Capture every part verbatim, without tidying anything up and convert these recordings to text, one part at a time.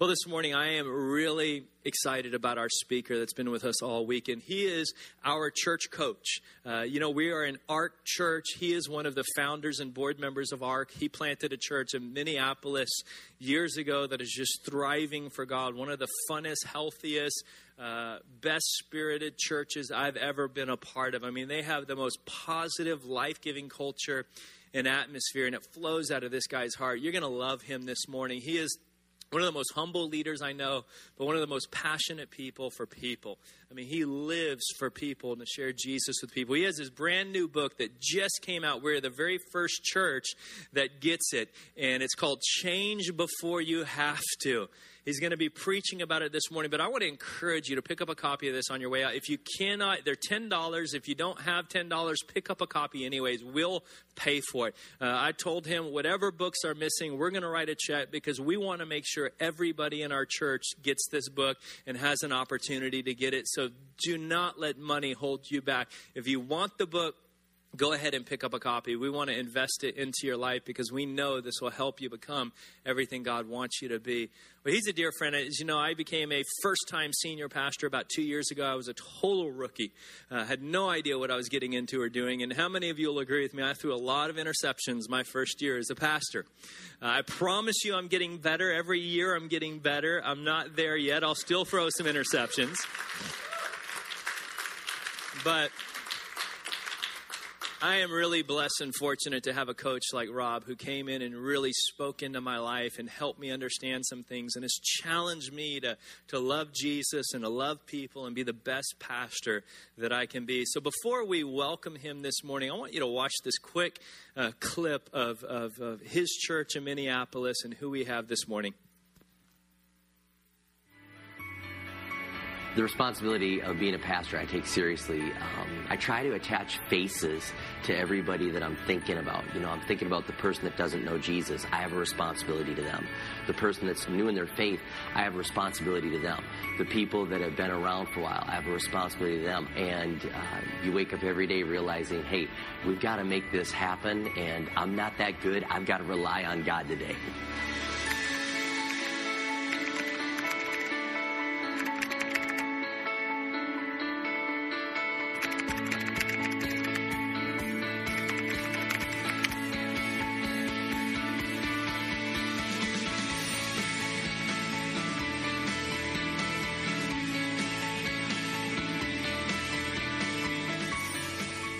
Well, this morning I am really excited about our speaker that's been with us all week, and he is our church coach. Uh, you know, we are an A R C church. He is one of the founders and board members of A R C. He planted a church in Minneapolis years ago that is just thriving for God, one of the funnest, healthiest, uh, best-spirited churches I've ever been a part of. I mean, they have the most positive, life-giving culture and atmosphere, and it flows out of this guy's heart. You're going to love him this morning. He is one of the most humble leaders I know, but one of the most passionate people for people. I mean, he lives for people and to share Jesus with people. He has this brand new book that just came out. We're the very first church that gets it, and it's called Change Before You Have To. He's going to be preaching about it this morning, but I want to encourage you to pick up a copy of this on your way out. If you cannot, they're ten dollars. If you don't have ten dollars, pick up a copy anyways. We'll pay for it. Uh, I told him whatever books are missing, we're going to write a check because we want to make sure everybody in our church gets this book and has an opportunity to get it. So do not let money hold you back. If you want the book, go ahead and pick up a copy. We want to invest it into your life because we know this will help you become everything God wants you to be. Well, he's a dear friend. As you know, I became a first-time senior pastor about two years ago. I was a total rookie. I uh, had no idea what I was getting into or doing. And how many of you will agree with me? I threw a lot of interceptions my first year as a pastor. Uh, I promise you I'm getting better. Every year I'm getting better. I'm not there yet. I'll still throw some interceptions. But I am really blessed and fortunate to have a coach like Rob who came in and really spoke into my life and helped me understand some things and has challenged me to, to love Jesus and to love people and be the best pastor that I can be. So before we welcome him this morning, I want you to watch this quick uh, clip of, of, of his church in Minneapolis and who we have this morning. The responsibility of being a pastor I take seriously. Um, I try to attach faces to everybody that I'm thinking about. You know, I'm thinking about the person that doesn't know Jesus. I have a responsibility to them. The person that's new in their faith, I have a responsibility to them. The people that have been around for a while, I have a responsibility to them. And uh, you wake up every day realizing, hey, we've got to make this happen, and I'm not that good. I've got to rely on God today.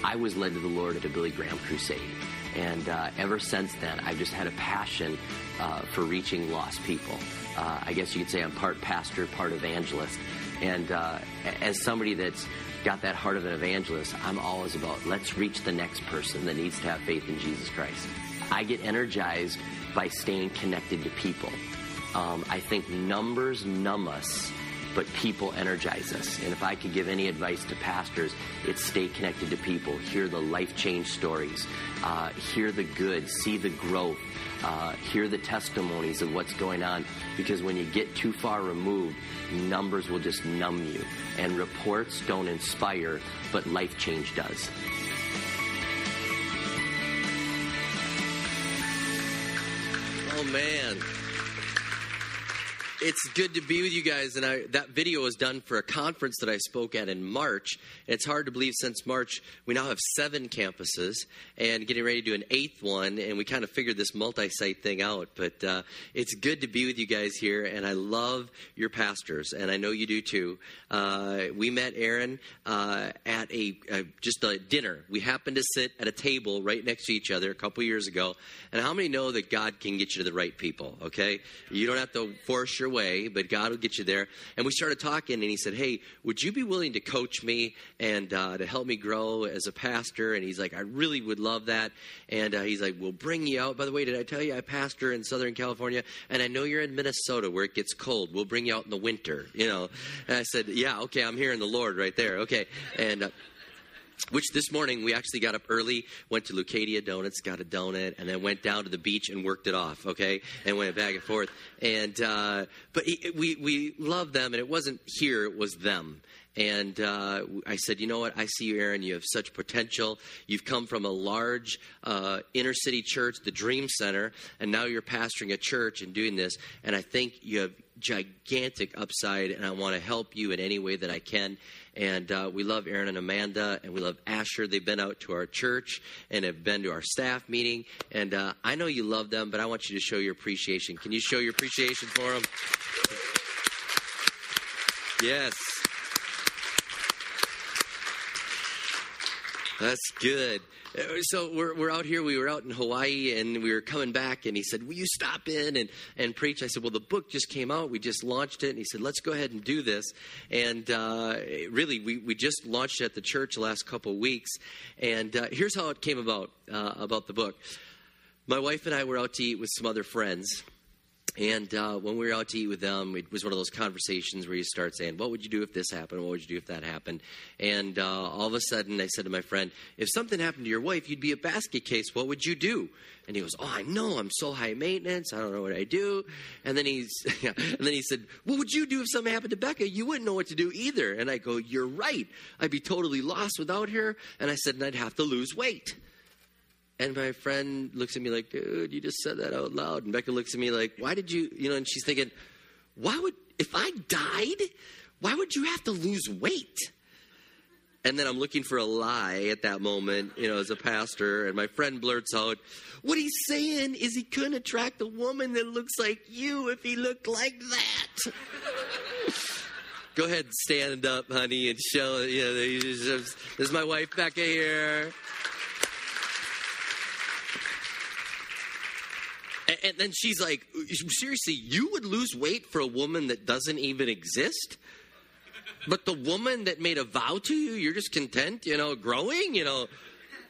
I was led to the Lord at a Billy Graham crusade, and uh, ever since then, I've just had a passion uh, for reaching lost people. Uh, I guess you could say I'm part pastor, part evangelist, and uh, as somebody that's got that heart of an evangelist, I'm always about let's reach the next person that needs to have faith in Jesus Christ. I get energized by staying connected to people. Um, I think numbers numb us, but people energize us. And if I could give any advice to pastors, it's stay connected to people, hear the life change stories, uh, hear the good, see the growth, uh, hear the testimonies of what's going on. Because when you get too far removed, numbers will just numb you. And reports don't inspire, but life change does. Oh, man. It's good to be with you guys, and I, that video was done for a conference that I spoke at in March. And it's hard to believe since March, we now have seven campuses and getting ready to do an eighth one, and we kind of figured this multi-site thing out. But uh, it's good to be with you guys here, and I love your pastors, and I know you do too. Uh, we met Aaron uh, at a uh, just a dinner. We happened to sit at a table right next to each other a couple years ago. And how many know that God can get you to the right people, okay? You don't have to force your way, but God will get you there. And we started talking, and he said, hey, would you be willing to coach me and uh, to help me grow as a pastor? And he's like, I really would love that. And uh, he's like, we'll bring you out. By the way, did I tell you I pastor in Southern California? And I know you're in Minnesota where it gets cold. We'll bring you out in the winter, you know. And I said, yeah, okay, I'm hearing the Lord right there. Okay. And uh, which this morning we actually got up early, went to Leucadia Donuts, got a donut, and then went down to the beach and worked it off, okay, and went back and forth. And uh, but it, we we loved them, and it wasn't here, it was them. And uh, I said, you know what? I see you, Aaron. You have such potential. You've come from a large uh, inner city church, the Dream Center, and now you're pastoring a church and doing this. And I think you have gigantic upside, and I want to help you in any way that I can. And uh, we love Aaron and Amanda, and we love Asher. They've been out to our church and have been to our staff meeting. And uh, I know you love them, but I want you to show your appreciation. Can you show your appreciation for them? Yes. That's good. So we're we're out here. We were out in Hawaii, and we were coming back, and he said, will you stop in and, and preach? I said, well, the book just came out. We just launched it. And he said, let's go ahead and do this. And uh, really, we, we just launched it at the church the last couple of weeks. And uh, here's how it came about, uh, about the book. My wife and I were out to eat with some other friends. And uh, when we were out to eat with them, it was one of those conversations where you start saying, what would you do if this happened? What would you do if that happened? And uh, all of a sudden, I said to my friend, if something happened to your wife, you'd be a basket case. What would you do? And he goes, oh, I know. I'm so high maintenance. I don't know what I do. And then, he's, and then he said, what would you do if something happened to Becca? You wouldn't know what to do either. And I go, you're right. I'd be totally lost without her. And I said, and I'd have to lose weight. And my friend looks at me like, dude, you just said that out loud. And Becca looks at me like, why did you, you know, and she's thinking, why would, if I died, why would you have to lose weight? And then I'm looking for a lie at that moment, you know, as a pastor. And my friend blurts out, what he's saying is he couldn't attract a woman that looks like you if he looked like that. Go ahead and stand up, honey, and show, you know, this is my wife, Becca, here. And then she's like, seriously, you would lose weight for a woman that doesn't even exist? But the woman that made a vow to you, you're just content, you know, growing, you know.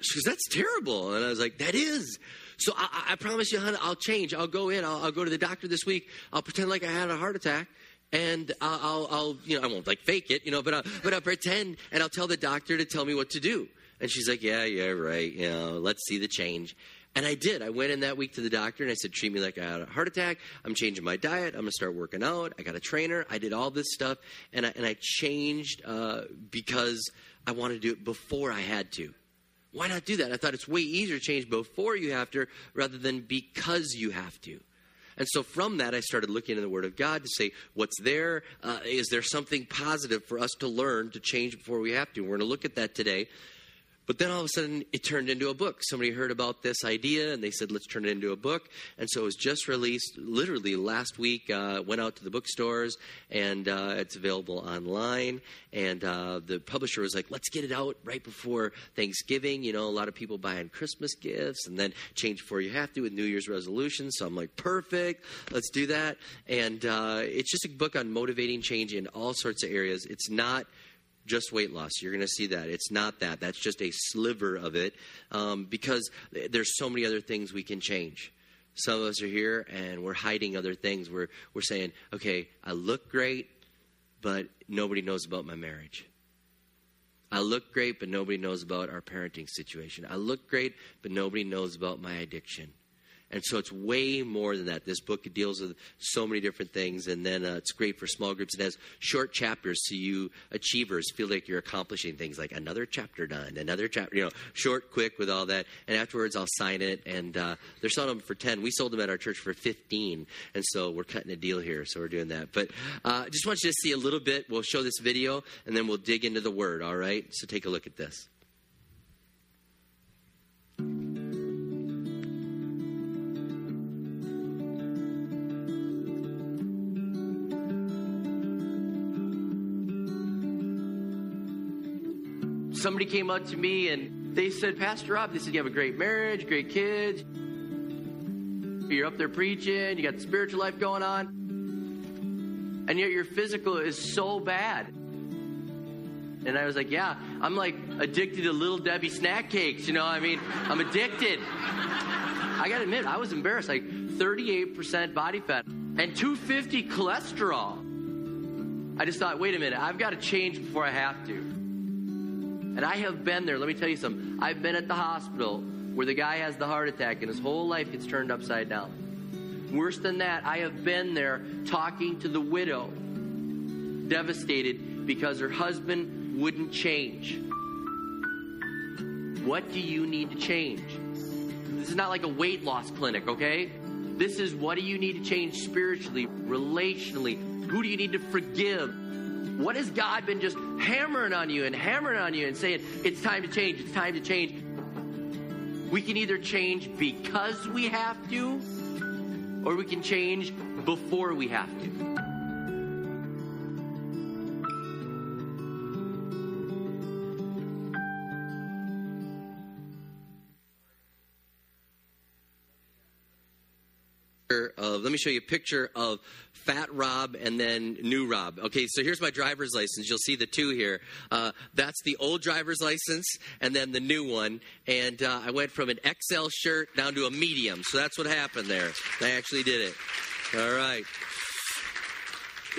She goes, that's terrible. And I was like, that is. So I, I promise you, honey, I'll change. I'll go in. I'll, I'll go to the doctor this week. I'll pretend like I had a heart attack. And I'll, I'll, I'll you know, I won't like fake it, you know, but I'll, but I'll pretend. And I'll tell the doctor to tell me what to do. And she's like, yeah, yeah, right. You know, let's see the change. And I did. I went in that week to the doctor, and I said, treat me like I had a heart attack. I'm changing my diet. I'm going to start working out. I got a trainer. I did all this stuff, and I, and I changed uh, because I wanted to do it before I had to. Why not do that? I thought it's way easier to change before you have to rather than because you have to. And so from that, I started looking in the Word of God to say, what's there? Uh, is there something positive for us to learn to change before we have to? We're going to look at that today. But then all of a sudden, it turned into a book. Somebody heard about this idea, and they said, let's turn it into a book. And so it was just released literally last week. Uh, went out to the bookstores, and uh, it's available online. And uh, the publisher was like, let's get it out right before Thanksgiving. You know, a lot of people buying Christmas gifts, and then Change Before You Have To with New Year's resolutions. So I'm like, perfect, let's do that. And uh, it's just a book on motivating change in all sorts of areas. It's not just weight loss. You're going to see that. It's not that. That's just a sliver of it um, because there's so many other things we can change. Some of us are here and we're hiding other things. We're, we're saying, okay, I look great, but nobody knows about my marriage. I look great, but nobody knows about our parenting situation. I look great, but nobody knows about my addiction. And so it's way more than that. This book deals with so many different things. And then uh, it's great for small groups. It has short chapters so you achievers feel like you're accomplishing things like another chapter done, another chapter, you know, short, quick with all that. And afterwards, I'll sign it. And uh, they're selling them for ten. We sold them at our church for fifteen. And so we're cutting a deal here. So we're doing that. But I uh, just want you to see a little bit. We'll show this video and then we'll dig into the Word. All right. So take a look at this. Somebody came up to me and they said, Pastor Rob, they said, you have a great marriage, great kids. You're up there preaching. You got the spiritual life going on. And yet your physical is so bad. And I was like, yeah, I'm like addicted to Little Debbie snack cakes. You know, I mean, I'm addicted. I got to admit, I was embarrassed. Like thirty-eight percent body fat and two hundred fifty cholesterol. I just thought, wait a minute, I've got to change before I have to. And I have been there. Let me tell you something. I've been at the hospital where the guy has the heart attack and his whole life gets turned upside down. Worse than that, I have been there talking to the widow, devastated, because her husband wouldn't change. What do you need to change? This is not like a weight loss clinic, okay? This is what do you need to change spiritually, relationally? Who do you need to forgive? What has God been just hammering on you and hammering on you and saying, it's time to change, it's time to change? We can either change because we have to, or we can change before we have to. Of, let me show you a picture of Fat Rob and then New Rob. Okay, so here's my driver's license. You'll see the two here. Uh, that's the old driver's license and then the new one. And uh, I went from an X L shirt down to a medium. So that's what happened there. I actually did it. All right.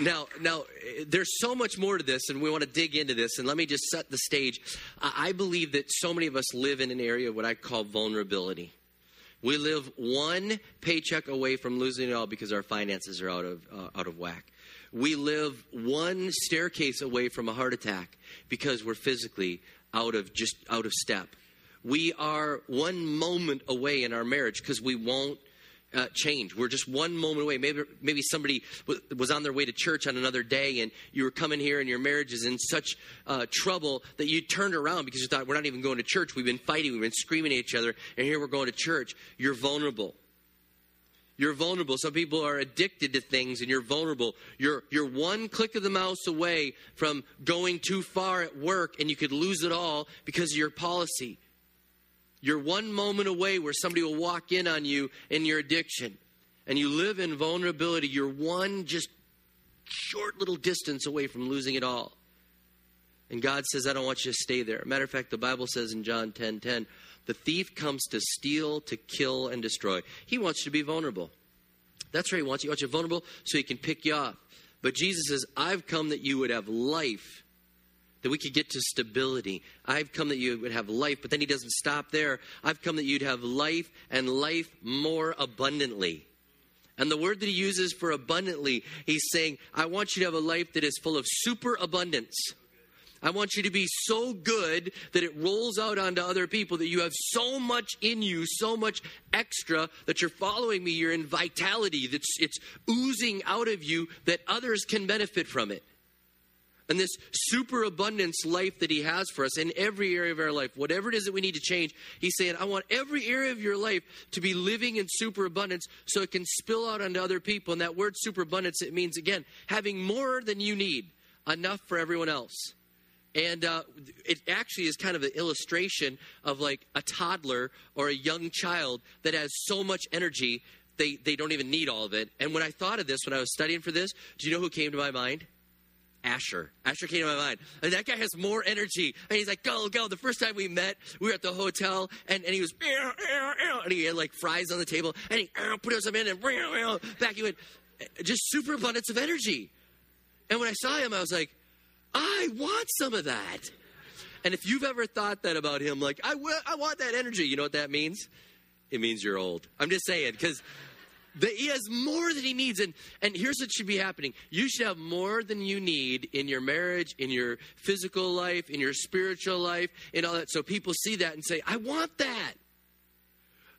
Now, now, there's so much more to this, and we want to dig into this. And let me just set the stage. I believe that so many of us live in an area of what I call vulnerability. We live one paycheck away from losing it all because our finances are out of uh, out of whack. We live one staircase away from a heart attack because we're physically out of just out of step. We are one moment away in our marriage because we won't uh, change. We're just one moment away. Maybe maybe somebody w- was on their way to church on another day, and you were coming here, and your marriage is in such uh, trouble that you turned around because you thought, we're not even going to church. We've been fighting. We've been screaming at each other, and here we're going to church. You're vulnerable. You're vulnerable. Some people are addicted to things, and you're vulnerable. You're you're one click of the mouse away from going too far at work, and you could lose it all because of your policy. You're one moment away where somebody will walk in on you in your addiction. And you live in vulnerability. You're one just short little distance away from losing it all. And God says, I don't want you to stay there. Matter of fact, the Bible says in John ten ten, the thief comes to steal, to kill, and destroy. He wants you to be vulnerable. That's where he wants you. He wants you vulnerable so he can pick you up. But Jesus says, I've come that you would have life, that we could get to stability. I've come that you would have life, but then he doesn't stop there. I've come that you'd have life and life more abundantly. And the word that he uses for abundantly, he's saying, I want you to have a life that is full of superabundance. I want you to be so good that it rolls out onto other people, that you have so much in you, so much extra, that you're following me, you're in vitality, that it's oozing out of you, that others can benefit from it. And this superabundance life that he has for us in every area of our life, whatever it is that we need to change, he's saying, I want every area of your life to be living in superabundance so it can spill out onto other people. And that word superabundance, it means, again, having more than you need, enough for everyone else. And uh, it actually is kind of an illustration of like a toddler or a young child that has so much energy, they, they don't even need all of it. And when I thought of this, when I was studying for this, do you know who came to my mind? Asher. Asher came to my mind. And that guy has more energy. And he's like, go, go. The first time we met, we were at the hotel, and, and he was, ew, ew, ew, and he had like fries on the table, and he ew, put some in, and ew, ew, back he went. Just super abundance of energy. And when I saw him, I was like, I want some of that. And if you've ever thought that about him, like, I, w- I want that energy, you know what that means? It means you're old. I'm just saying, because that he has more than he needs. And, and here's what should be happening. You should have more than you need in your marriage, in your physical life, in your spiritual life, and all that. So people see that and say, I want that.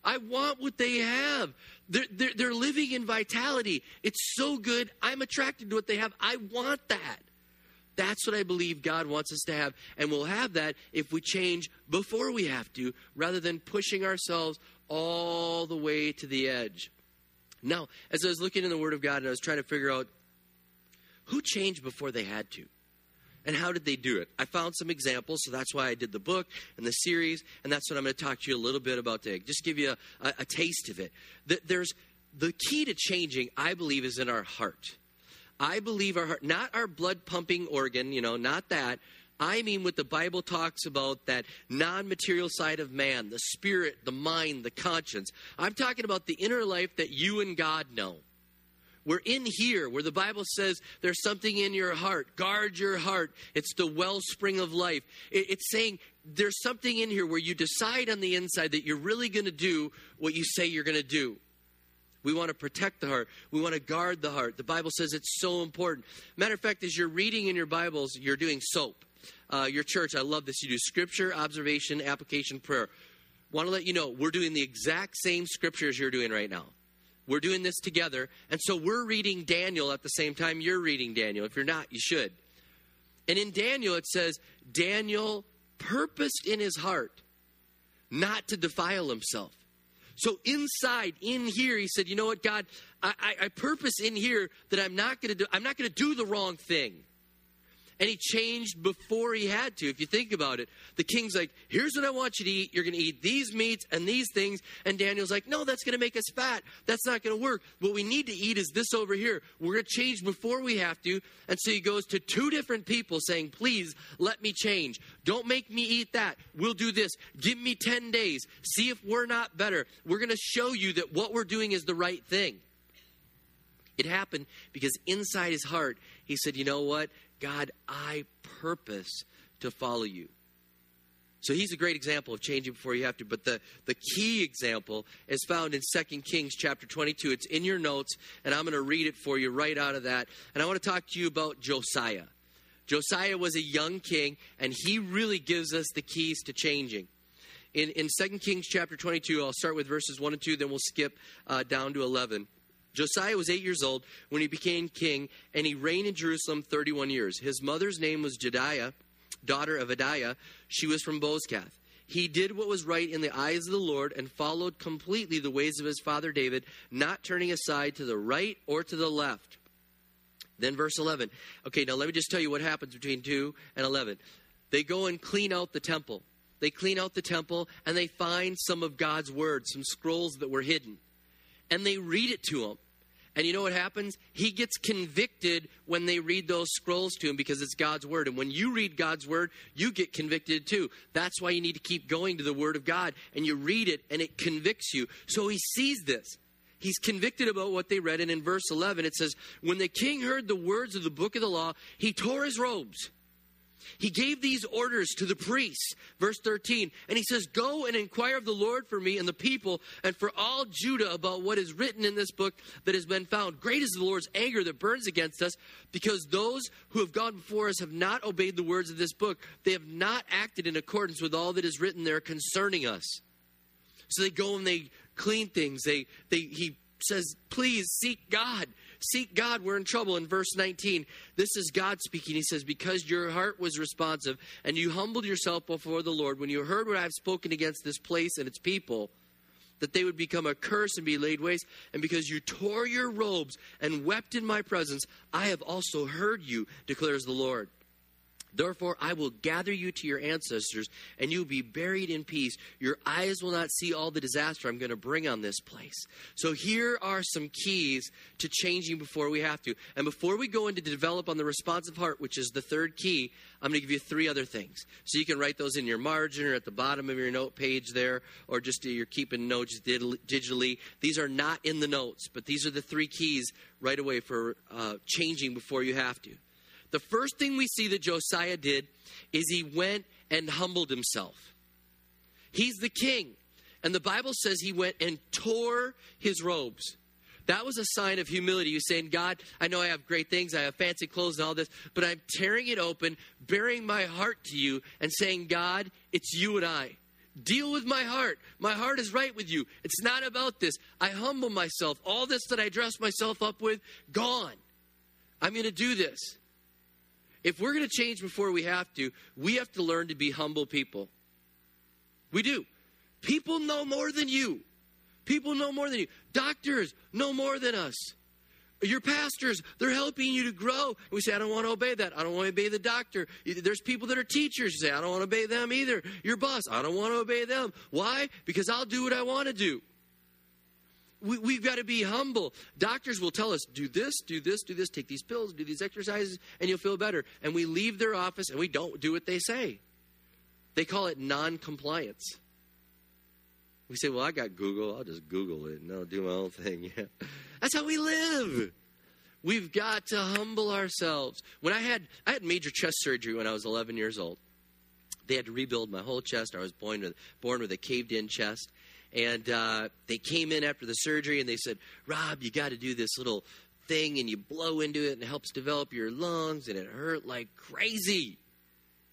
I want what they have. They're, they're, they're living in vitality. It's so good. I'm attracted to what they have. I want that. That's what I believe God wants us to have. And we'll have that if we change before we have to, rather than pushing ourselves all the way to the edge. Now, as I was looking in the Word of God and I was trying to figure out who changed before they had to and how did they do it, I found some examples. So that's why I did the book and the series, and that's what I'm going to talk to you a little bit about today. Just give you a, a, a taste of it. There's the key to changing, I believe, is in our heart. I believe our heart, not our blood pumping organ, you know, not that. I mean what the Bible talks about, that non-material side of man, the spirit, the mind, the conscience. I'm talking about the inner life that you and God know. We're in here where the Bible says there's something in your heart. Guard your heart. It's the wellspring of life. It's saying there's something in here where you decide on the inside that you're really going to do what you say you're going to do. We want to protect the heart. We want to guard the heart. The Bible says it's so important. Matter of fact, as you're reading in your Bibles, you're doing SOAP. Uh, your church, I love this. You do scripture, observation, application, prayer. Want to let you know, we're doing the exact same scriptures you're doing right now. We're doing this together. And so we're reading Daniel at the same time you're reading Daniel. If you're not, you should. And in Daniel, it says, Daniel purposed in his heart not to defile himself. So inside, in here, he said, you know what, God, I, I, I purpose in here that I'm not going to do, I'm not going to do the wrong thing. And he changed before he had to. If you think about it, the king's like, here's what I want you to eat. You're going to eat these meats and these things. And Daniel's like, no, that's going to make us fat. That's not going to work. What we need to eat is this over here. We're going to change before we have to. And so he goes to two different people saying, please let me change. Don't make me eat that. We'll do this. Give me ten days. See if we're not better. We're going to show you that what we're doing is the right thing. It happened because inside his heart, he said, you know what? God, I purpose to follow you. So he's a great example of changing before you have to. But the, the key example is found in Second Kings chapter twenty-two. It's in your notes, and I'm going to read it for you right out of that. And I want to talk to you about Josiah. Josiah was a young king, and he really gives us the keys to changing. In, in Second Kings chapter twenty-two, I'll start with verses one and two, then we'll skip uh, down to eleven. Josiah was eight years old when he became king, and he reigned in Jerusalem thirty-one years. His mother's name was Jediah, daughter of Adiah. She was from Bozkath. He did what was right in the eyes of the Lord and followed completely the ways of his father David, not turning aside to the right or to the left. Then verse eleven. Okay, now let me just tell you what happens between two and eleven. They go and clean out the temple. They clean out the temple, and they find some of God's word, some scrolls that were hidden. And they read it to him. And you know what happens? He gets convicted when they read those scrolls to him because it's God's word. And when you read God's word, you get convicted too. That's why you need to keep going to the word of God. And you read it and it convicts you. So he sees this. He's convicted about what they read. And in verse eleven, it says, when the king heard the words of the book of the law, he tore his robes. He gave these orders to the priests, verse thirteen, and he says, go and inquire of the Lord for me and the people and for all Judah about what is written in this book that has been found. Great is the Lord's anger that burns against us, because those who have gone before us have not obeyed the words of this book. They have not acted in accordance with all that is written there concerning us. So they go and they clean things. They, they, he says, please seek God. Seek God, we're in trouble. In verse nineteen, this is God speaking. He says, because your heart was responsive and you humbled yourself before the Lord, when you heard what I have spoken against this place and its people, that they would become a curse and be laid waste, and because you tore your robes and wept in my presence, I have also heard you, declares the Lord. Therefore, I will gather you to your ancestors, and you will be buried in peace. Your eyes will not see all the disaster I'm going to bring on this place. So here are some keys to changing before we have to. And before we go into develop on the responsive heart, which is the third key, I'm going to give you three other things. So you can write those in your margin or at the bottom of your note page there, or just you're keeping notes digitally. These are not in the notes, but these are the three keys right away for uh, changing before you have to. The first thing we see that Josiah did is he went and humbled himself. He's the king. And the Bible says he went and tore his robes. That was a sign of humility. You're saying, God, I know I have great things. I have fancy clothes and all this, but I'm tearing it open, bearing my heart to you and saying, God, it's you and I. Deal with my heart. My heart is right with you. It's not about this. I humble myself. All this that I dress myself up with, gone. I'm going to do this. If we're going to change before we have to, we have to learn to be humble people. We do. People know more than you. People know more than you. Doctors know more than us. Your pastors, they're helping you to grow. We say, I don't want to obey that. I don't want to obey the doctor. There's people that are teachers who say, I don't want to obey them either. Your boss, I don't want to obey them. Why? Because I'll do what I want to do. We, we've got to be humble. Doctors will tell us, do this, do this, do this, take these pills, do these exercises, and you'll feel better. And we leave their office and we don't do what they say. They call it non-compliance. We say, well, I got Google. I'll just Google it and I'll do my own thing. Yeah. That's how we live. We've got to humble ourselves. When I had, I had major chest surgery when I was eleven years old. They had to rebuild my whole chest. I was born with, born with a caved-in chest. And uh, they came in after the surgery and they said, Rob, you got to do this little thing and you blow into it and it helps develop your lungs and it hurt like crazy.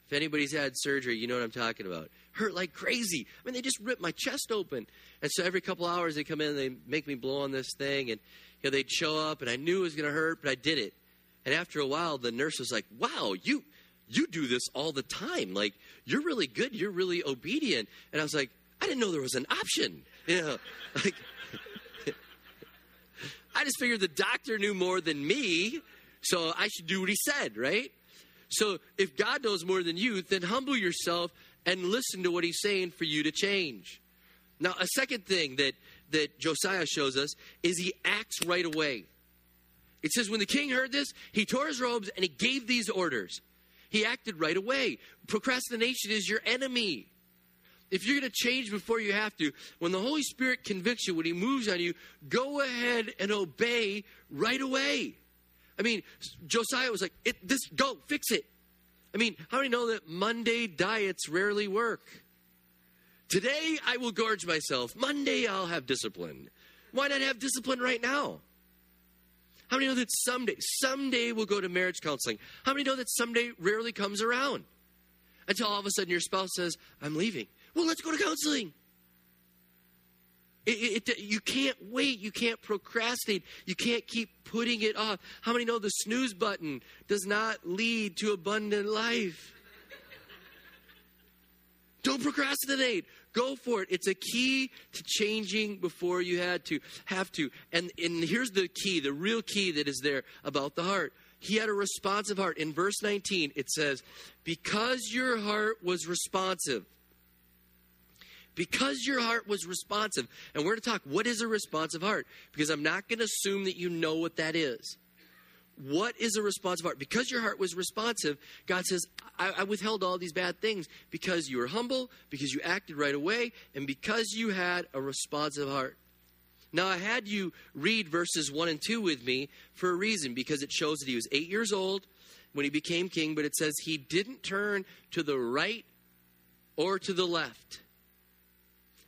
If anybody's had surgery, you know what I'm talking about. Hurt like crazy. I mean, they just ripped my chest open. And so every couple hours they come in and they make me blow on this thing. And you know, they'd show up and I knew it was going to hurt, but I did it. And after a while, the nurse was like, wow, you you do this all the time. Like, you're really good. You're really obedient. And I was like, I didn't know there was an option. You know, like, I just figured the doctor knew more than me, so I should do what he said, right? So if God knows more than you, then humble yourself and listen to what he's saying for you to change. Now, a second thing that, that Josiah shows us is he acts right away. It says, when the king heard this, he tore his robes and he gave these orders. He acted right away. Procrastination is your enemy. If you're going to change before you have to, when the Holy Spirit convicts you, when he moves on you, go ahead and obey right away. I mean, Josiah was like, it, this, go, fix it. I mean, how do you know that Monday diets rarely work? Today, I will gorge myself. Monday, I'll have discipline. Why not have discipline right now? How many know that someday, someday we'll go to marriage counseling? How many know that someday rarely comes around? Until all of a sudden your spouse says, I'm leaving. Well, let's go to counseling. It, it, it, you can't wait. You can't procrastinate. You can't keep putting it off. How many know the snooze button does not lead to abundant life? Don't procrastinate. Go for it. It's a key to changing before you had to, have to. And, and here's the key, the real key that is there about the heart. He had a responsive heart. In verse nineteen, it says, because your heart was responsive. Because your heart was responsive. And we're going to talk, what is a responsive heart? Because I'm not going to assume that you know what that is. What is a responsive heart? Because your heart was responsive, God says, I, I withheld all these bad things because you were humble, because you acted right away, and because you had a responsive heart. Now, I had you read verses one and two with me for a reason, because it shows that he was eight years old when he became king, but it says he didn't turn to the right or to the left.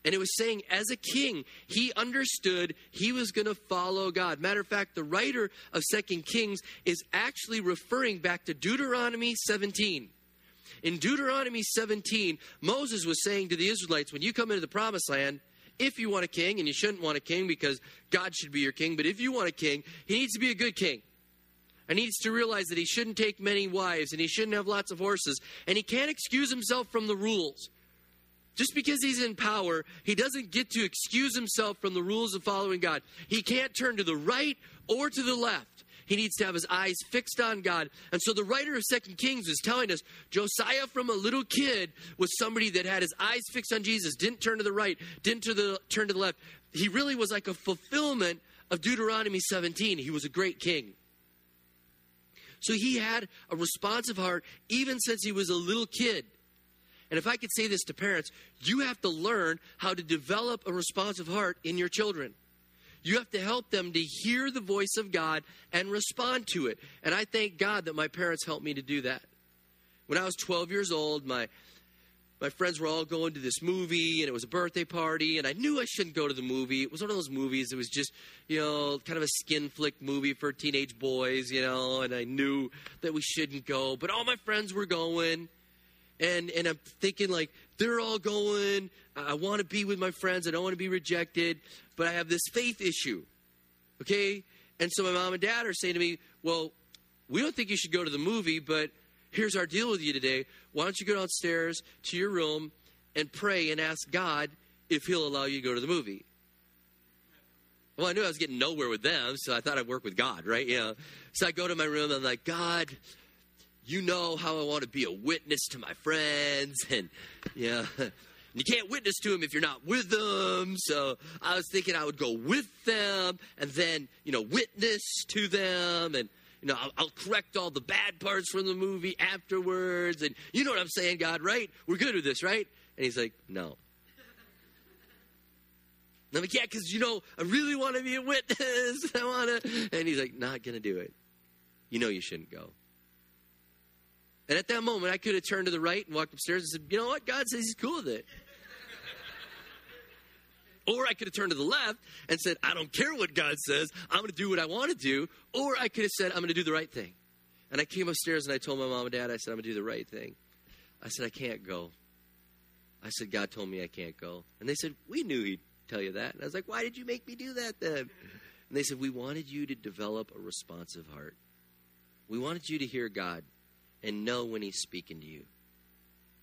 And it was saying, as a king, he understood he was going to follow God. Matter of fact, the writer of Second Kings is actually referring back to Deuteronomy seventeen. In Deuteronomy seventeen, Moses was saying to the Israelites, when you come into the promised land, if you want a king, and you shouldn't want a king because God should be your king, but if you want a king, he needs to be a good king. And he needs to realize that he shouldn't take many wives, and he shouldn't have lots of horses, and he can't excuse himself from the rules. Just because he's in power, he doesn't get to excuse himself from the rules of following God. He can't turn to the right or to the left. He needs to have his eyes fixed on God. And so the writer of Second Kings is telling us Josiah from a little kid was somebody that had his eyes fixed on Jesus, didn't turn to the right, didn't to the, turn to the left. He really was like a fulfillment of Deuteronomy seventeen. He was a great king. So he had a responsive heart even since he was a little kid. And if I could say this to parents, you have to learn how to develop a responsive heart in your children. You have to help them to hear the voice of God and respond to it. And I thank God that my parents helped me to do that. When I was twelve years old, my my friends were all going to this movie, and it was a birthday party, and I knew I shouldn't go to the movie. It was one of those movies that was just, you know, kind of a skin flick movie for teenage boys, you know, and I knew that we shouldn't go. But all my friends were going. And and I'm thinking, like, they're all going. I, I want to be with my friends. I don't want to be rejected. But I have this faith issue, okay? And so my mom and dad are saying to me, well, we don't think you should go to the movie, but here's our deal with you today. Why don't you go downstairs to your room and pray and ask God if he'll allow you to go to the movie? Well, I knew I was getting nowhere with them, so I thought I'd work with God, right? Yeah. So I go to my room. I'm like, God, you know how I want to be a witness to my friends. And, yeah, and you can't witness to them if you're not with them. So I was thinking I would go with them and then, you know, witness to them. And, you know, I'll, I'll correct all the bad parts from the movie afterwards. And you know what I'm saying, God, right? We're good with this, right? And he's like, no. And I'm like, yeah, because, you know, I really want to be a witness. I want to. And he's like, not going to do it. You know you shouldn't go. And at that moment, I could have turned to the right and walked upstairs and said, you know what? God says he's cool with it. Or I could have turned to the left and said, I don't care what God says. I'm going to do what I want to do. Or I could have said, I'm going to do the right thing. And I came upstairs and I told my mom and dad, I said, I'm going to do the right thing. I said, I can't go. I said, God told me I can't go. And they said, we knew he'd tell you that. And I was like, why did you make me do that then? And they said, we wanted you to develop a responsive heart. We wanted you to hear God and know when he's speaking to you.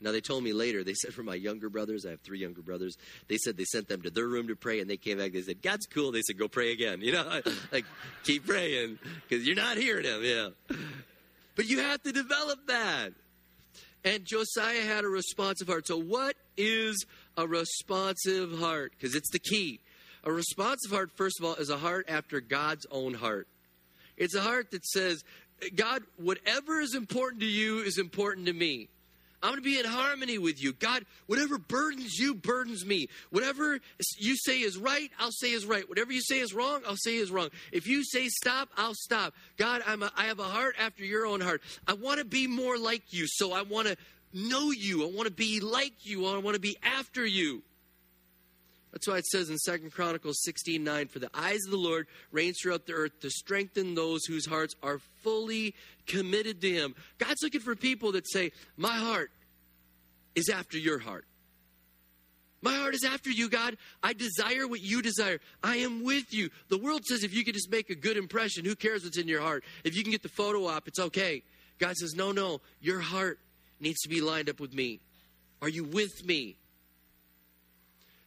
Now, they told me later, they said for my younger brothers, I have three younger brothers, they said they sent them to their room to pray, and they came back, they said, God's cool. They said, go pray again. You know, like, keep praying, because you're not hearing him, yeah. But you have to develop that. And Josiah had a responsive heart. So what is a responsive heart? Because it's the key. A responsive heart, first of all, is a heart after God's own heart. It's a heart that says, God, whatever is important to you is important to me. I'm going to be in harmony with you. God, whatever burdens you, burdens me. Whatever you say is right, I'll say is right. Whatever you say is wrong, I'll say is wrong. If you say stop, I'll stop. God, I'm a, I have a heart after your own heart. I want to be more like you, so I want to know you. I want to be like you. I want to be after you. That's why it says in Second Chronicles sixteen nine, for the eyes of the Lord reigns throughout the earth to strengthen those whose hearts are fully committed to him. God's looking for people that say, my heart is after your heart. My heart is after you, God. I desire what you desire. I am with you. The world says if you can just make a good impression, who cares what's in your heart? If you can get the photo op, it's okay. God says, no, no, your heart needs to be lined up with me. Are you with me?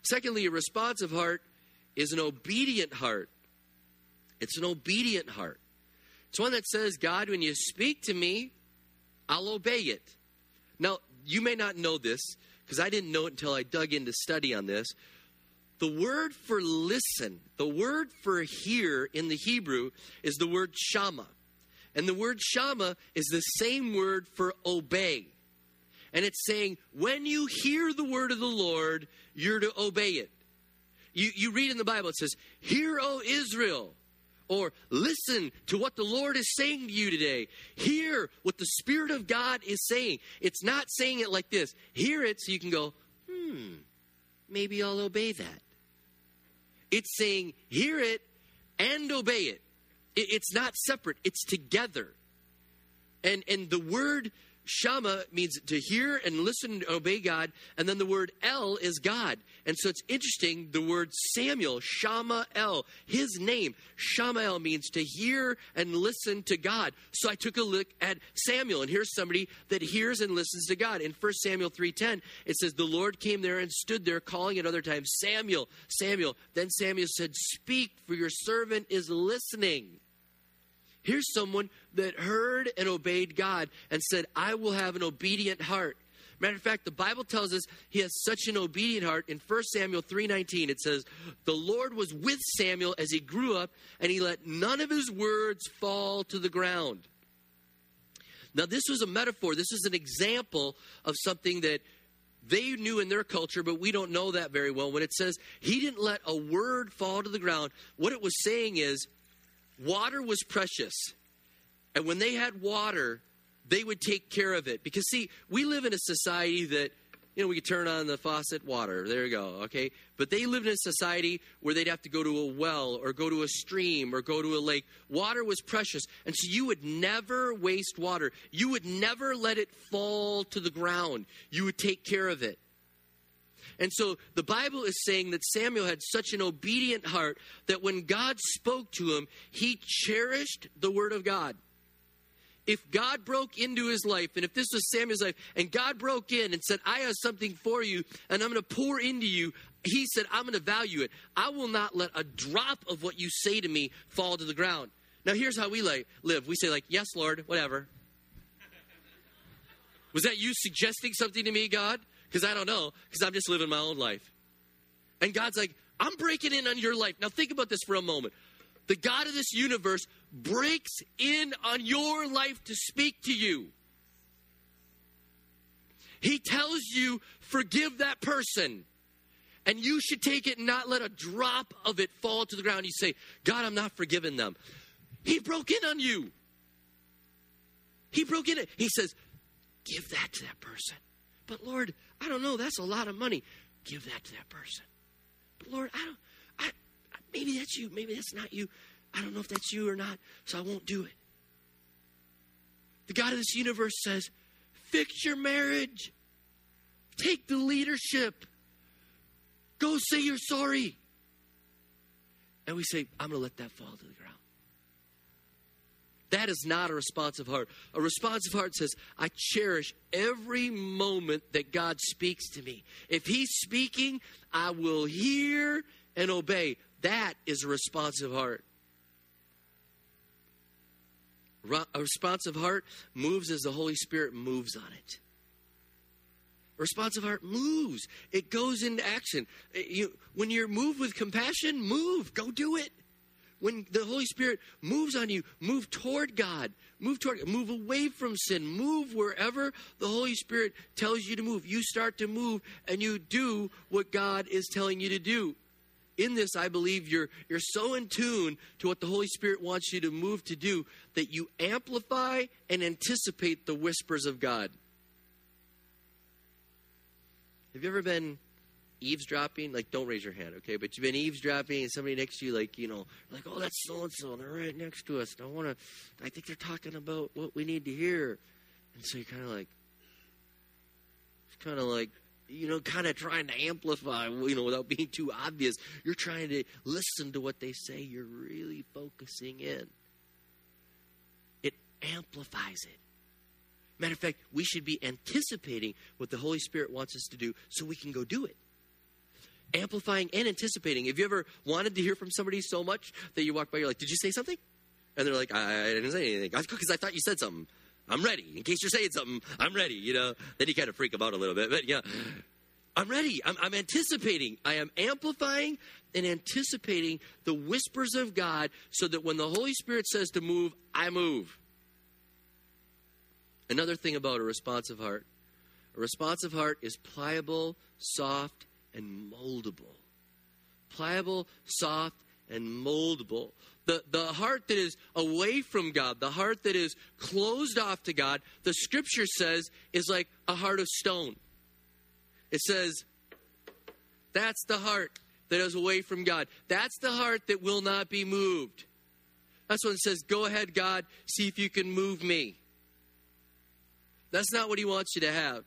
Secondly, a responsive heart is an obedient heart. It's an obedient heart. It's one that says, God, when you speak to me, I'll obey it. Now, you may not know this, because I didn't know it until I dug into study on this. The word for listen, the word for hear in the Hebrew is the word shama. And the word shama is the same word for obey. And it's saying, when you hear the word of the Lord, you're to obey it. You, you read in the Bible, it says, hear, O Israel, or listen to what the Lord is saying to you today. Hear what the Spirit of God is saying. It's not saying it like this. Hear it so you can go, hmm, maybe I'll obey that. It's saying, hear it and obey it. it it's not separate. It's together. And, and the word Shama means to hear and listen and obey God. And then the word El is God. And so it's interesting, the word Samuel, Shama El, his name, Shama El, means to hear and listen to God. So I took a look at Samuel, and here's somebody that hears and listens to God. In First Samuel three ten, it says, the Lord came there and stood there calling at other times, Samuel, Samuel. Then Samuel said, speak, for your servant is listening. Here's someone that heard and obeyed God and said, I will have an obedient heart. Matter of fact, the Bible tells us he has such an obedient heart. In First Samuel three nineteen, it says, the Lord was with Samuel as he grew up, and he let none of his words fall to the ground. Now, this was a metaphor. This is an example of something that they knew in their culture, but we don't know that very well. When it says he didn't let a word fall to the ground, what it was saying is, water was precious. And when they had water, they would take care of it. Because, see, we live in a society that, you know, we could turn on the faucet, water. There you go, okay? But they lived in a society where they'd have to go to a well or go to a stream or go to a lake. Water was precious. And so you would never waste water. You would never let it fall to the ground. You would take care of it. And so the Bible is saying that Samuel had such an obedient heart that when God spoke to him, he cherished the word of God. If God broke into his life, and if this was Samuel's life, and God broke in and said, I have something for you, and I'm going to pour into you, he said, I'm going to value it. I will not let a drop of what you say to me fall to the ground. Now, here's how we like, live. We say, like, yes, Lord, whatever. Was that you suggesting something to me, God? Because I don't know, because I'm just living my own life. And God's like, I'm breaking in on your life. Now think about this for a moment. The God of this universe breaks in on your life to speak to you. He tells you, forgive that person. And you should take it and not let a drop of it fall to the ground. You say, God, I'm not forgiving them. He broke in on you. He broke in. He says, give that to that person. But Lord, I don't know, that's a lot of money. Give that to that person. Lord, I don't, I, maybe that's you. Maybe that's not you. I don't know if that's you or not, so I won't do it. The God of this universe says, fix your marriage. Take the leadership. Go say you're sorry. And we say, I'm going to let that fall to the ground. That is not a responsive heart. A responsive heart says, I cherish every moment that God speaks to me. If he's speaking, I will hear and obey. That is a responsive heart. A responsive heart moves as the Holy Spirit moves on it. A responsive heart moves. It goes into action. You, when you're moved with compassion, move. Go do it. When the Holy Spirit moves on you, move toward God. Move toward, move away from sin. Move wherever the Holy Spirit tells you to move. You start to move and you do what God is telling you to do. In this, I believe you're you're so in tune to what the Holy Spirit wants you to move to do that you amplify and anticipate the whispers of God. Have you ever been eavesdropping? Like, don't raise your hand, okay? But you've been eavesdropping and somebody next to you, like, you know, like, oh, that's so-and-so, and they're right next to us. And I want to, I think they're talking about what we need to hear. And so you're kind of like, it's kind of like, you know, kind of trying to amplify, you know, without being too obvious. You're trying to listen to what they say. You're really focusing in. It amplifies it. Matter of fact, we should be anticipating what the Holy Spirit wants us to do so we can go do it. Amplifying and anticipating. Have you ever wanted to hear from somebody so much that you walk by, you're like, did you say something? And they're like, I didn't say anything. Because I thought you said something. I'm ready. In case you're saying something, I'm ready, you know. Then you kind of freak them out a little bit. But, yeah, I'm ready. I'm, I'm anticipating. I am amplifying and anticipating the whispers of God so that when the Holy Spirit says to move, I move. Another thing about a responsive heart. A responsive heart is pliable, soft, and moldable. Pliable, soft, and moldable. The, the heart that is away from God, the heart that is closed off to God, the scripture says is like a heart of stone. It says, that's the heart that is away from God. That's the heart that will not be moved. That's when it says, go ahead, God, see if you can move me. That's not what he wants you to have.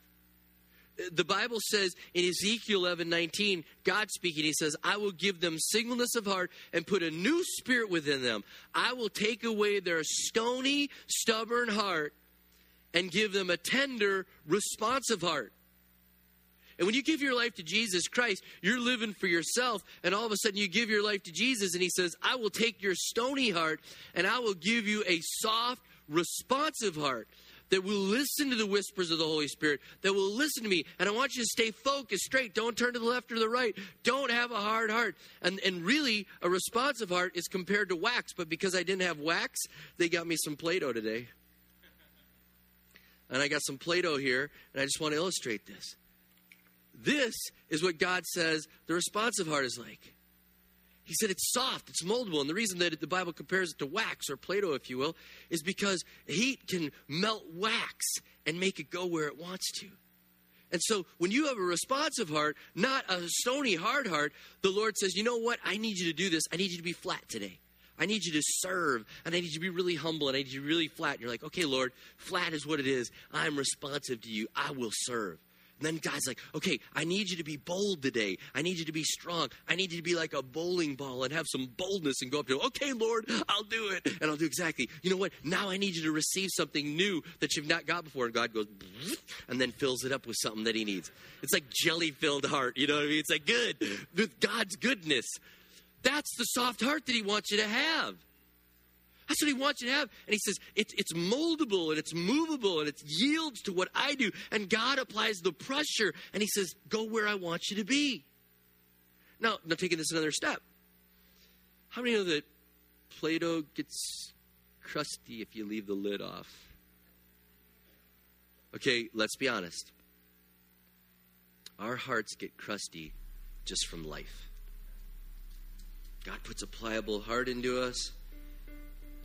The Bible says in Ezekiel eleven nineteen, God speaking, he says, I will give them singleness of heart and put a new spirit within them. I will take away their stony, stubborn heart and give them a tender, responsive heart. And when you give your life to Jesus Christ, you're living for yourself. And all of a sudden you give your life to Jesus and he says, I will take your stony heart and I will give you a soft, responsive heart. That will listen to the whispers of the Holy Spirit, that will listen to me. And I want you to stay focused, straight. Don't turn to the left or the right. Don't have a hard heart. And and really, a responsive heart is compared to wax. But because I didn't have wax, they got me some Play-Doh today. And I got some Play-Doh here, and I just want to illustrate this. This is what God says the responsive heart is like. He said it's soft, it's moldable. And the reason that the Bible compares it to wax or Play-Doh, if you will, is because heat can melt wax and make it go where it wants to. And so when you have a responsive heart, not a stony hard heart, the Lord says, you know what? I need you to do this. I need you to be flat today. I need you to serve, and I need you to be really humble, and I need you to be really flat. And you're like, okay, Lord, flat is what it is. I'm responsive to you. I will serve. And then God's like, okay, I need you to be bold today. I need you to be strong. I need you to be like a bowling ball and have some boldness and go up to, okay, Lord, I'll do it. And I'll do exactly. You know what? Now I need you to receive something new that you've not got before. And God goes, and then fills it up with something that he needs. It's like jelly-filled heart. You know what I mean? It's like good, with God's goodness. That's the soft heart that he wants you to have. That's what he wants you to have. And he says, it's, it's moldable and it's movable and it yields to what I do. And God applies the pressure and he says, go where I want you to be. Now, now taking this another step. How many know that Play-Doh gets crusty if you leave the lid off? Okay, let's be honest. Our hearts get crusty just from life. God puts a pliable heart into us.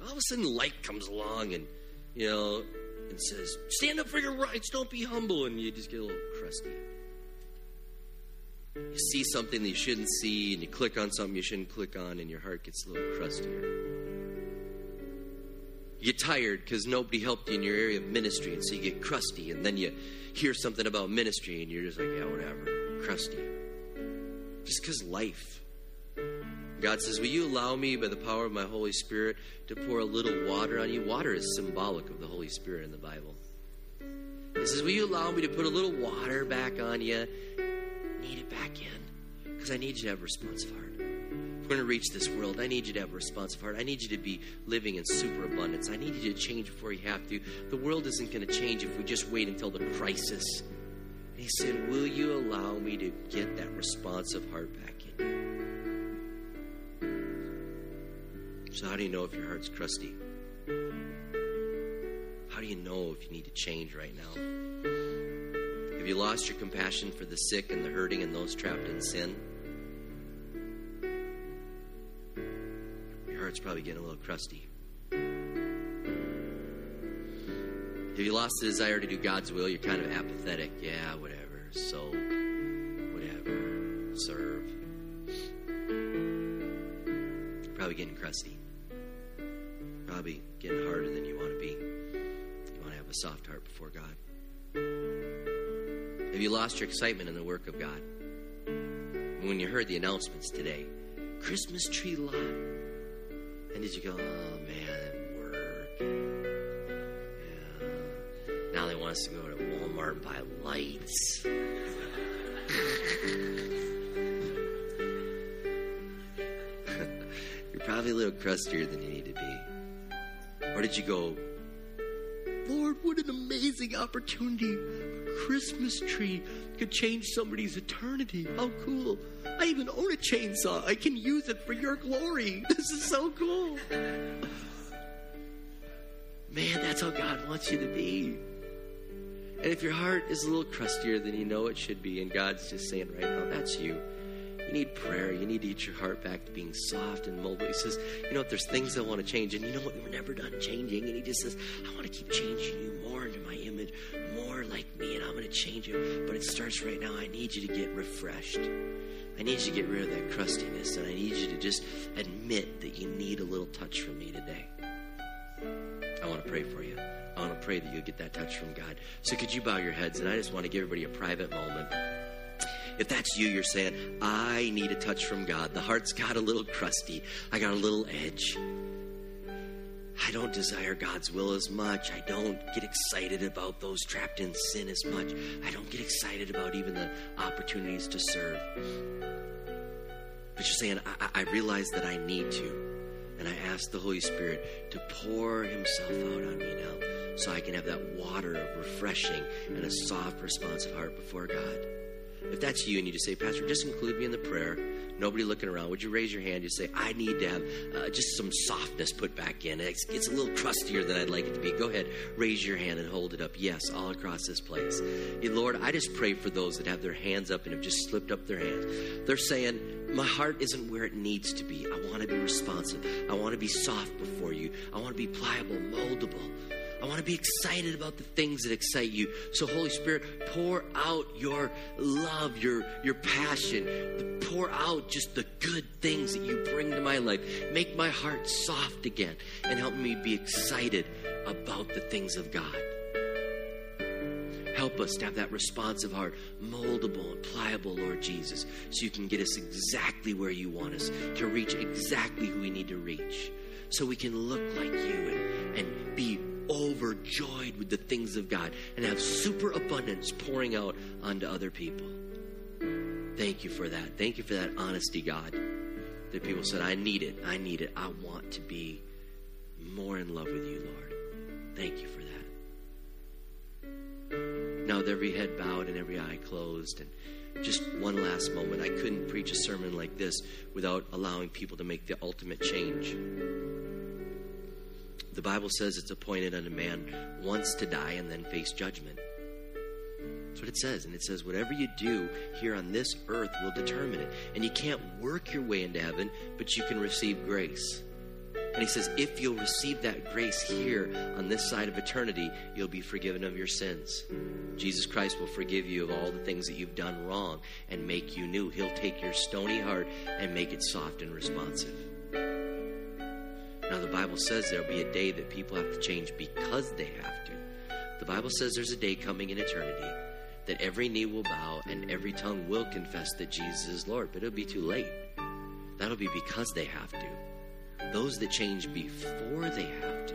All of a sudden, light comes along and, you know, and says, stand up for your rights, don't be humble. And you just get a little crusty. You see something that you shouldn't see, and you click on something you shouldn't click on, and your heart gets a little crustier. You get tired because nobody helped you in your area of ministry, and so you get crusty, and then you hear something about ministry, and you're just like, yeah, whatever, crusty. Just because life. God says, will you allow me by the power of my Holy Spirit to pour a little water on you? Water is symbolic of the Holy Spirit in the Bible. He says, will you allow me to put a little water back on you? Need it back in, because I need you to have a responsive heart. We're going to reach this world. I need you to have a responsive heart. I need you to be living in superabundance. I need you to change before you have to. The world isn't going to change if we just wait until the crisis. And he said, will you allow me to get that responsive heart back in you? So how do you know if your heart's crusty? How do you know if you need to change right now? Have you lost your compassion for the sick and the hurting and those trapped in sin? Your heart's probably getting a little crusty. Have you lost the desire to do God's will? You're kind of apathetic. Yeah, whatever. So, whatever. Serve. You're probably getting crusty. Probably getting harder than you want to be. You want to have a soft heart before God. Have you lost your excitement in the work of God? When you heard the announcements today, Christmas tree lot, and did you go, oh man, that work? Yeah. Now they want us to go to Walmart and buy lights. You're probably a little crustier than you need to be. Or did you go, Lord, what an amazing opportunity! Christmas tree could change somebody's eternity. How cool. I even own a chainsaw. I can use it for your glory. This is so cool. Man, that's how God wants you to be. And if your heart is a little crustier than you know it should be, and God's just saying right now, that's you. You need prayer. You need to get your heart back to being soft and mobile. He says, you know, if there's things I want to change, and you know what, we're never done changing. And he just says, I want to keep changing you more into my image, more like me, and I'm going to change you. But it starts right now. I need you to get refreshed. I need you to get rid of that crustiness, and I need you to just admit that you need a little touch from me today. I want to pray for you. I want to pray that you'll get that touch from God. So could you bow your heads? And I just want to give everybody a private moment. If that's you, you're saying, I need a touch from God. The heart's got a little crusty. I got a little edge. I don't desire God's will as much. I don't get excited about those trapped in sin as much. I don't get excited about even the opportunities to serve. But you're saying, I, I realize that I need to. And I ask the Holy Spirit to pour himself out on me now so I can have that water of refreshing and a soft, responsive heart before God. If that's you and you just say, Pastor, just include me in the prayer, nobody looking around, would you raise your hand? You say, I need to have uh, just some softness put back in. It's, it's a little crustier than I'd like it to be. Go ahead, raise your hand and hold it up. Yes, all across this place. And Lord, I just pray for those that have their hands up and have just slipped up their hands. They're saying, my heart isn't where it needs to be. I want to be responsive. I want to be soft before you. I want to be pliable, moldable. I want to be excited about the things that excite you. So, Holy Spirit, pour out your love, your, your passion. Pour out just the good things that you bring to my life. Make my heart soft again and help me be excited about the things of God. Help us to have that responsive heart, moldable and pliable, Lord Jesus, so you can get us exactly where you want us, to reach exactly who we need to reach, so we can look like you and, and be overjoyed with the things of God and have super abundance pouring out onto other people. Thank you for that. Thank you for that honesty, God, that people said, I need it. I need it. I want to be more in love with you, Lord. Thank you for that. Now with every head bowed and every eye closed, and just one last moment, I couldn't preach a sermon like this without allowing people to make the ultimate change. The Bible says it's appointed unto man once to die and then face judgment. That's what it says. And it says whatever you do here on this earth will determine it. And you can't work your way into heaven, but you can receive grace. And he says, if you'll receive that grace here on this side of eternity, you'll be forgiven of your sins. Jesus Christ will forgive you of all the things that you've done wrong and make you new. He'll take your stony heart and make it soft and responsive. Now, the Bible says there'll be a day that people have to change because they have to. The Bible says there's a day coming in eternity that every knee will bow and every tongue will confess that Jesus is Lord, but it'll be too late. That'll be because they have to. Those that change before they have to,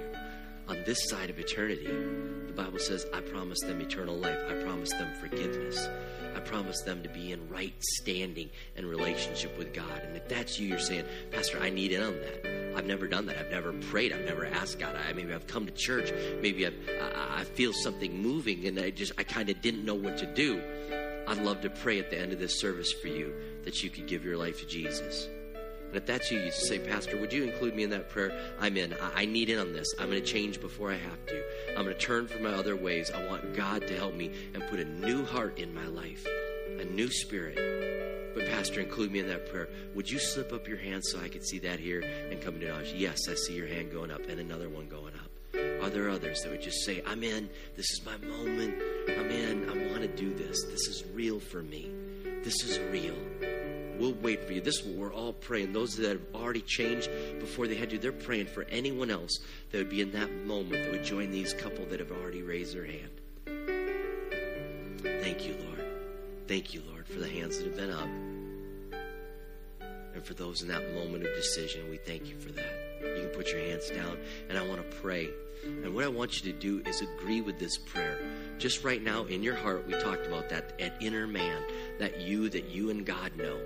on this side of eternity, the Bible says, I promise them eternal life. I promise them forgiveness. I promise them to be in right standing and relationship with God. And if that's you, you're saying, Pastor, I need in on that. I've never done that. I've never prayed. I've never asked God. I Maybe I've come to church. Maybe I've, I, I feel something moving, and I just I kind of didn't know what to do. I'd love to pray at the end of this service for you that you could give your life to Jesus. And if that's you, you say, Pastor, would you include me in that prayer? I'm in. I need in on this. I'm going to change before I have to. I'm going to turn from my other ways. I want God to help me and put a new heart in my life, a new spirit. But Pastor, include me in that prayer. Would you slip up your hand so I could see that here and come to knowledge? Yes, I see your hand going up and another one going up. Are there others that would just say, I'm in. This is my moment. I'm in. I want to do this. This is real for me. This is real. We'll wait for you. This is what we're all praying. Those that have already changed before they had to, they're praying for anyone else that would be in that moment that would join these couple that have already raised their hand. Thank you, Lord. Thank you, Lord, for the hands that have been up. And for those in that moment of decision, we thank you for that. You can put your hands down, and I want to pray. And what I want you to do is agree with this prayer. Just right now in your heart, we talked about that, that inner man, that you that you and God know.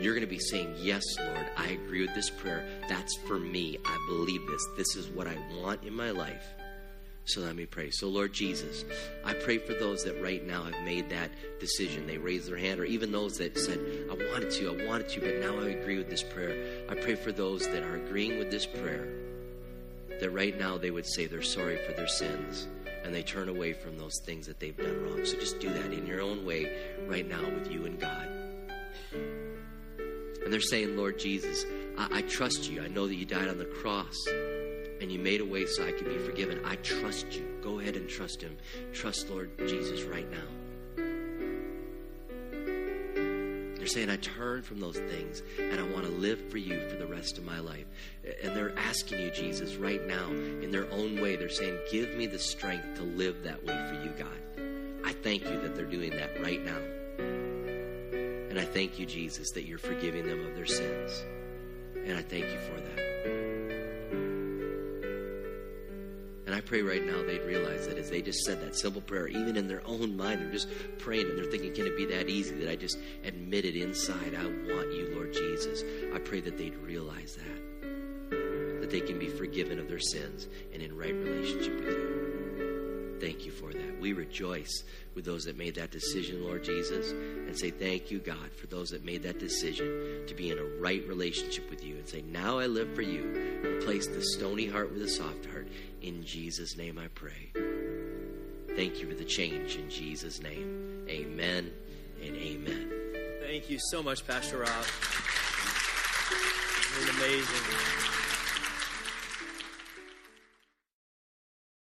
You're going to be saying, yes, Lord, I agree with this prayer. That's for me. I believe this. This is what I want in my life. So let me pray. So, Lord Jesus, I pray for those that right now have made that decision. They raised their hand, or even those that said, I wanted to, I wanted to, but now I agree with this prayer. I pray for those that are agreeing with this prayer, that right now they would say they're sorry for their sins, and they turn away from those things that they've done wrong. So just do that in your own way right now with you and God. And they're saying, Lord Jesus, I, I trust you. I know that you died on the cross, and you made a way so I could be forgiven. I trust you. Go ahead and trust him. Trust Lord Jesus right now. They're saying, I turn from those things, and I want to live for you for the rest of my life. And they're asking you, Jesus, right now, in their own way, they're saying, give me the strength to live that way for you, God. I thank you that they're doing that right now. And I thank you, Jesus, that you're forgiving them of their sins. And I thank you for that. And I pray right now they'd realize that as they just said that simple prayer, even in their own mind, they're just praying and they're thinking, can it be that easy that I just admitted inside, I want you, Lord Jesus. I pray that they'd realize that, that they can be forgiven of their sins and in right relationship with you. Thank you for that. We rejoice with those that made that decision, Lord Jesus, and say thank you, God, for those that made that decision to be in a right relationship with you and say, now I live for you. Replace the stony heart with a soft heart. In Jesus' name I pray. Thank you for the change in Jesus' name. Amen and amen. Thank you so much, Pastor Rob. It's amazing.